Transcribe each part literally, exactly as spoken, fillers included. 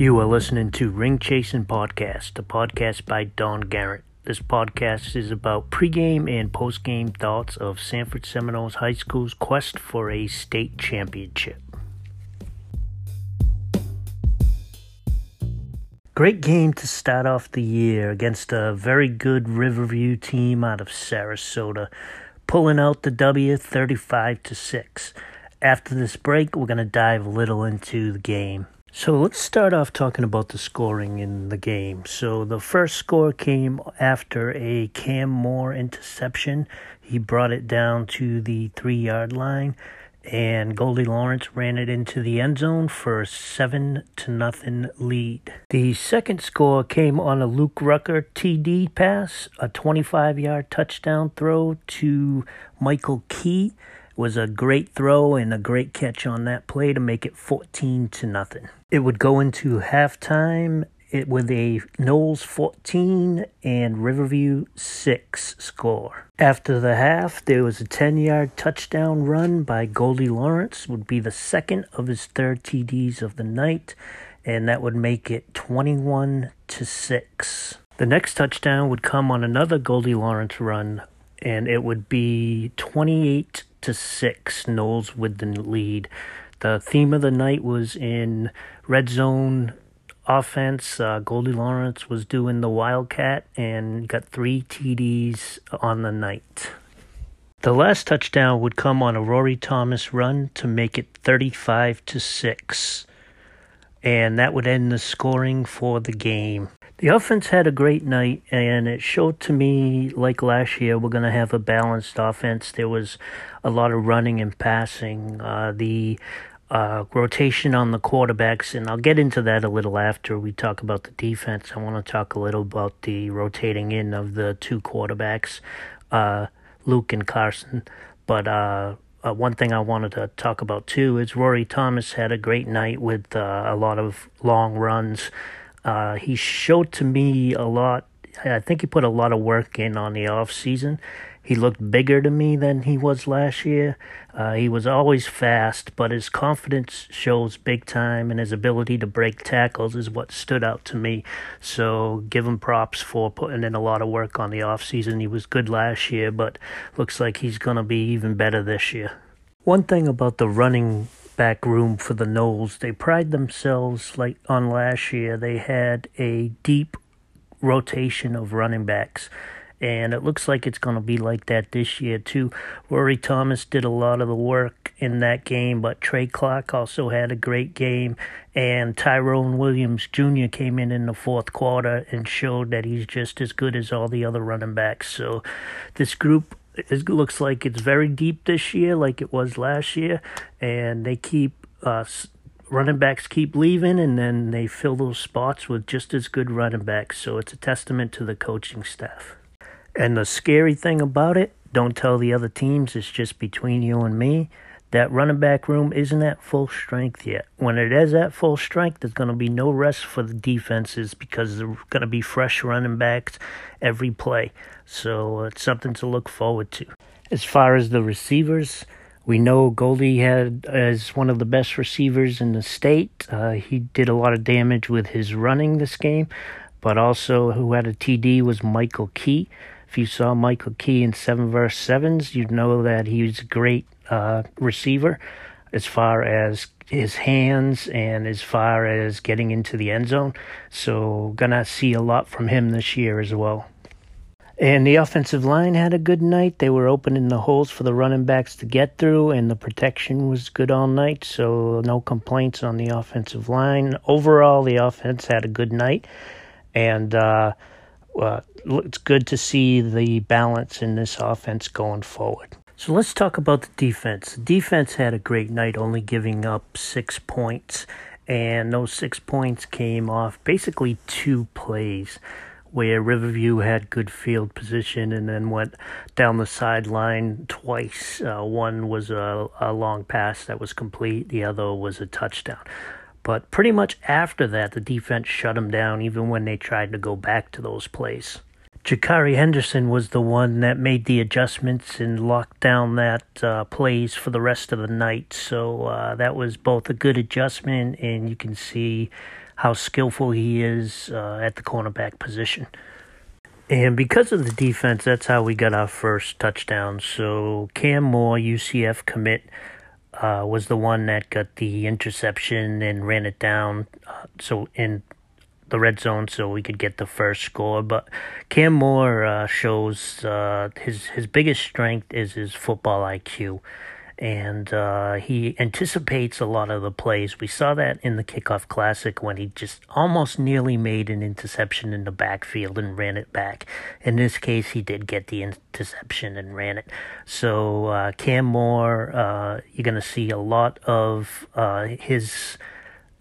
You are listening to Ring Chasing Podcast, a podcast by Don Garrett. This podcast is about pregame and postgame thoughts of Sanford Seminoles High School's quest for a state championship. Great game to start off the year against a very good Riverview team out of Sarasota, pulling out the W thirty-five to six. After this break, we're going to dive a little into the game. So let's start off talking about the scoring in the game. So the first score came after a Cam Moore interception. He brought it down to the three-yard line, and Goldie Lawrence ran it into the end zone for a seven to nothing lead. The second score came on a Luke Rucker T D pass, a twenty-five-yard touchdown throw to Michael Key. Was a great throw and a great catch on that play to make it fourteen to nothing. It would go into halftime it with a Knowles fourteen and Riverview six score. After the half, there was a ten-yard touchdown run by Goldie Lawrence, would be the second of his third T Ds of the night, and that would make it twenty-one to six. The next touchdown would come on another Goldie Lawrence run, and it would be twenty-eight to six, Knowles with the lead. The theme of the night was in red zone offense. Uh, Goldie Lawrence was doing the Wildcat and got three T Ds on the night. The last touchdown would come on a Rory Thomas run to make it thirty-five to six, and that would end the scoring for the game. The offense had a great night, and it showed to me, like last year, we're going to have a balanced offense. There was a lot of running and passing, uh, the uh, rotation on the quarterbacks, and I'll get into that a little after we talk about the defense. I want to talk a little about the rotating in of the two quarterbacks, uh, Luke and Carson, but uh, uh, one thing I wanted to talk about, too, is Rory Thomas had a great night with uh, a lot of long runs. Uh, he showed to me a lot. I think he put a lot of work in on the off season. He looked bigger to me than he was last year. Uh, he was always fast, but his confidence shows big time, and his ability to break tackles is what stood out to me. So give him props for putting in a lot of work on the off season. He was good last year, but looks like he's going to be even better this year. One thing about the running back room for the Knowles, they pride themselves, like on last year, they had a deep rotation of running backs, and it looks like it's going to be like that this year too. Rory Thomas did a lot of the work in that game, but Trey Clark also had a great game, and Tyrone Williams Junior came in in the fourth quarter and showed that he's just as good as all the other running backs. So this group, it looks like it's very deep this year, like it was last year, and they keep uh, running backs keep leaving, and then they fill those spots with just as good running backs. So it's a testament to the coaching staff. And the scary thing about it, don't tell the other teams, it's just between you and me, that running back room isn't at full strength yet. When it is at full strength, there's going to be no rest for the defenses because they're going to be fresh running backs every play. So it's something to look forward to. As far as the receivers, we know Goldie had as one of the best receivers in the state. Uh, he did a lot of damage with his running this game, but also who had a T D was Michael Key. If you saw Michael Key in seven versus sevens, you'd know that he's a great uh, receiver as far as his hands and as far as getting into the end zone. So going to see a lot from him this year as well. And the offensive line had a good night. They were opening the holes for the running backs to get through, and the protection was good all night, so no complaints on the offensive line. Overall, the offense had a good night, and uh Uh, it's good to see the balance in this offense going forward. So let's talk about the defense. The defense had a great night, only giving up six points. And those six points came off basically two plays where Riverview had good field position and then went down the sideline twice. Uh, one was a, a long pass that was complete. The other was a touchdown. But pretty much after that, the defense shut them down, even when they tried to go back to those plays. Ja'Kari Henderson was the one that made the adjustments and locked down that uh, plays for the rest of the night. So uh, that was both a good adjustment, and you can see how skillful he is uh, at the cornerback position. And because of the defense, that's how we got our first touchdown. So Cam Moore, U C F commit, uh, was the one that got the interception and ran it down uh, so in the red zone so we could get the first score. But Cam Moore uh, shows uh, his, his biggest strength is his football I Q. And uh, he anticipates a lot of the plays. We saw that in the Kickoff Classic when he just almost nearly made an interception in the backfield and ran it back. In this case, he did get the interception and ran it. So uh, Cam Moore, uh, you're going to see a lot of uh, his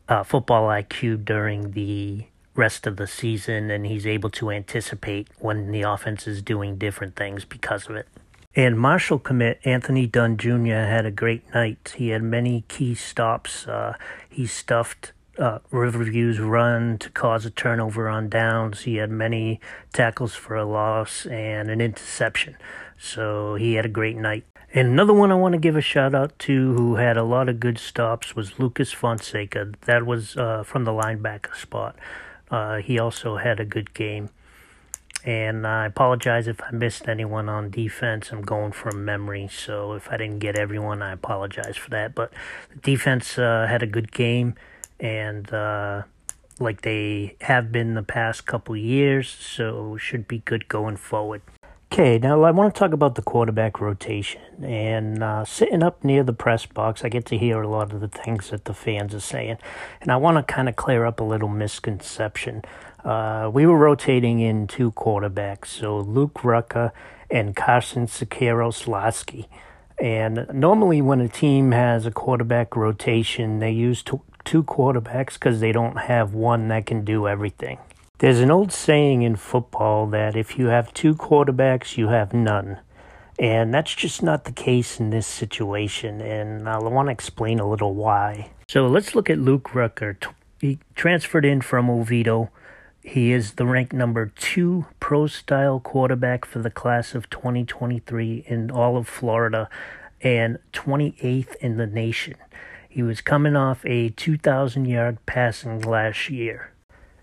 uh, football I Q during the rest of the season, and he's able to anticipate when the offense is doing different things because of it. And Marshall commit Anthony Dunn Junior had a great night. He had many key stops. Uh, he stuffed uh, Riverview's run to cause a turnover on downs. He had many tackles for a loss and an interception. So he had a great night. And another one I want to give a shout out to who had a lot of good stops was Lucas Fonseca. That was uh, from the linebacker spot. Uh, he also had a good game. And I apologize if I missed anyone on defense. I'm going from memory, so if I didn't get everyone, I apologize for that. But the defense uh, had a good game, and uh, like they have been the past couple years, so should be good going forward. Okay, now I want to talk about the quarterback rotation. And uh, sitting up near the press box, I get to hear a lot of the things that the fans are saying. And I want to kind of clear up a little misconception. Uh, we were rotating in two quarterbacks, so Luke Rucker and Carson Sikero-Slasky. And normally when a team has a quarterback rotation, they use two, two quarterbacks because they don't have one that can do everything. There's an old saying in football that if you have two quarterbacks, you have none. And that's just not the case in this situation, and I want to explain a little why. So let's look at Luke Rucker. He transferred in from Oviedo. He is the ranked number two pro-style quarterback for the class of twenty twenty-three in all of Florida and twenty-eighth in the nation. He was coming off a two thousand yard passing last year.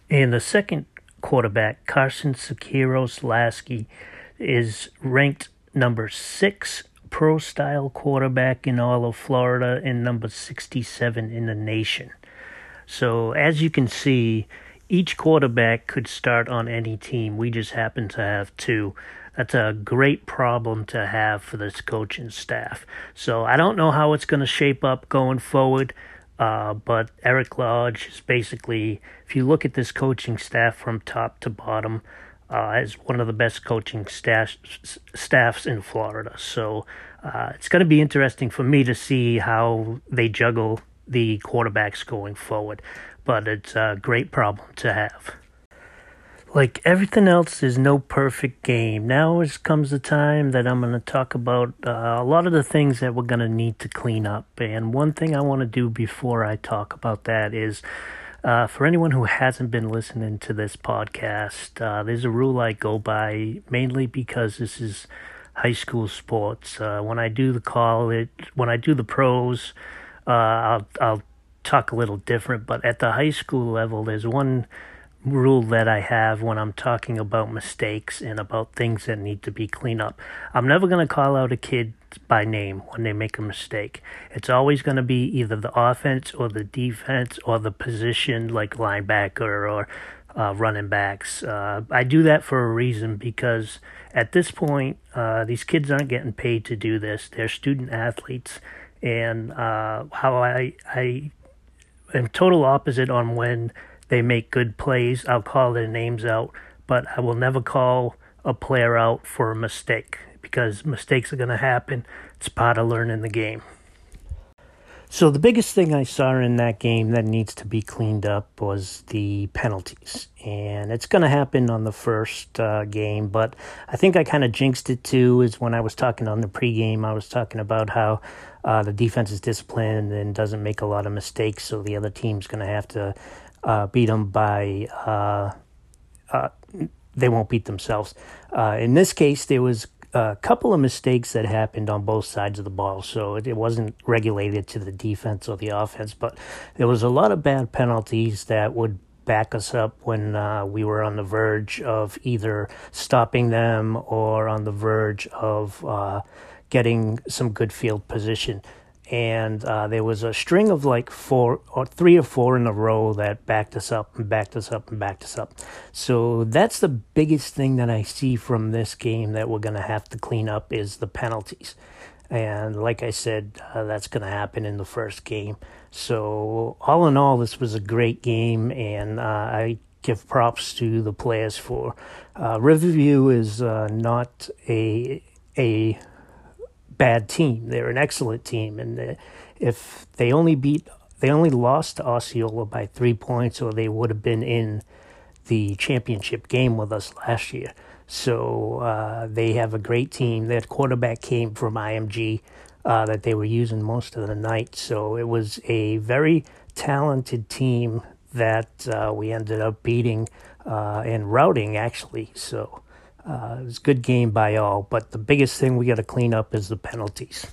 And the second quarterback, Carson Sikero-Slasky, is ranked number six pro-style quarterback in all of Florida and number sixty-seven in the nation. So as you can see, each quarterback could start on any team. We just happen to have two. That's a great problem to have for this coaching staff. So I don't know how it's going to shape up going forward. Uh, but Eric Lodge is basically, if you look at this coaching staff from top to bottom, uh, is one of the best coaching staff, staffs in Florida. So uh, it's going to be interesting for me to see how they juggle the quarterbacks going forward. But it's a great problem to have. Like everything else, there's no perfect game. Now is, comes the time that I'm going to talk about uh, a lot of the things that we're going to need to clean up. And one thing I want to do before I talk about that is, uh, for anyone who hasn't been listening to this podcast, uh, there's a rule I go by mainly because this is high school sports. Uh, when I do the college, when I do the pros, uh, I'll, I'll talk a little different. But at the high school level, there's one rule that I have when I'm talking about mistakes and about things that need to be cleaned up. I'm never going to call out a kid by name when they make a mistake. It's always going to be either the offense or the defense or the position, like linebacker or uh, running backs. Uh, I do that for a reason, because at this point, uh, these kids aren't getting paid to do this. They're student athletes, and uh, how I, I am total opposite on when they make good plays. I'll call their names out, but I will never call a player out for a mistake, because mistakes are going to happen. It's part of learning the game. So the biggest thing I saw in that game that needs to be cleaned up was the penalties. And it's going to happen on the first uh, game, but I think I kind of jinxed it too, is when I was talking on the pregame, I was talking about how uh, the defense is disciplined and doesn't make a lot of mistakes, so the other team's going to have to Uh, beat them by, uh, uh, they won't beat themselves. Uh, in this case, there was a couple of mistakes that happened on both sides of the ball, so it, it wasn't regulated to the defense or the offense, but there was a lot of bad penalties that would back us up when uh, we were on the verge of either stopping them or on the verge of uh, getting some good field position. And uh, there was a string of like four or three or four in a row that backed us up and backed us up and backed us up. So that's the biggest thing that I see from this game that we're going to have to clean up is the penalties. And like I said, uh, that's going to happen in the first game. So all in all, this was a great game, and uh, I give props to the players for. Uh, Riverview is uh, not a a bad team. They're an excellent team, and if they only beat, they only lost to Osceola by three points, or they would have been in the championship game with us last year. So uh, they have a great team. Their quarterback came from I M G uh, that they were using most of the night. So it was a very talented team that uh, we ended up beating uh, and routing, actually. So uh, it was a good game by all. But the biggest thing we got to clean up is the penalties.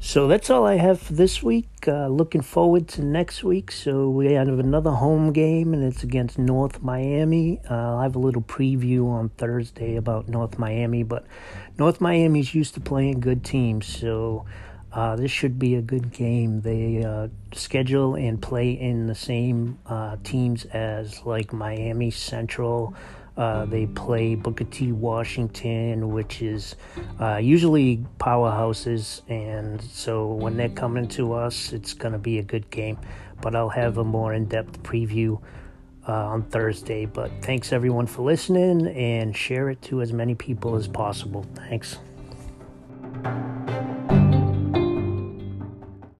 So that's all I have for this week. Uh, looking forward to next week. So we have another home game, and it's against North Miami. Uh, I'll have a little preview on Thursday about North Miami, but North Miami's used to playing good teams, so uh, this should be a good game. They uh, schedule and play in the same uh, teams as like Miami Central. Uh, they play Booker T. Washington, which is uh, usually powerhouses, and so when they're coming to us, it's going to be a good game. But I'll have a more in-depth preview uh, on Thursday. But thanks, everyone, for listening, and share it to as many people as possible. Thanks.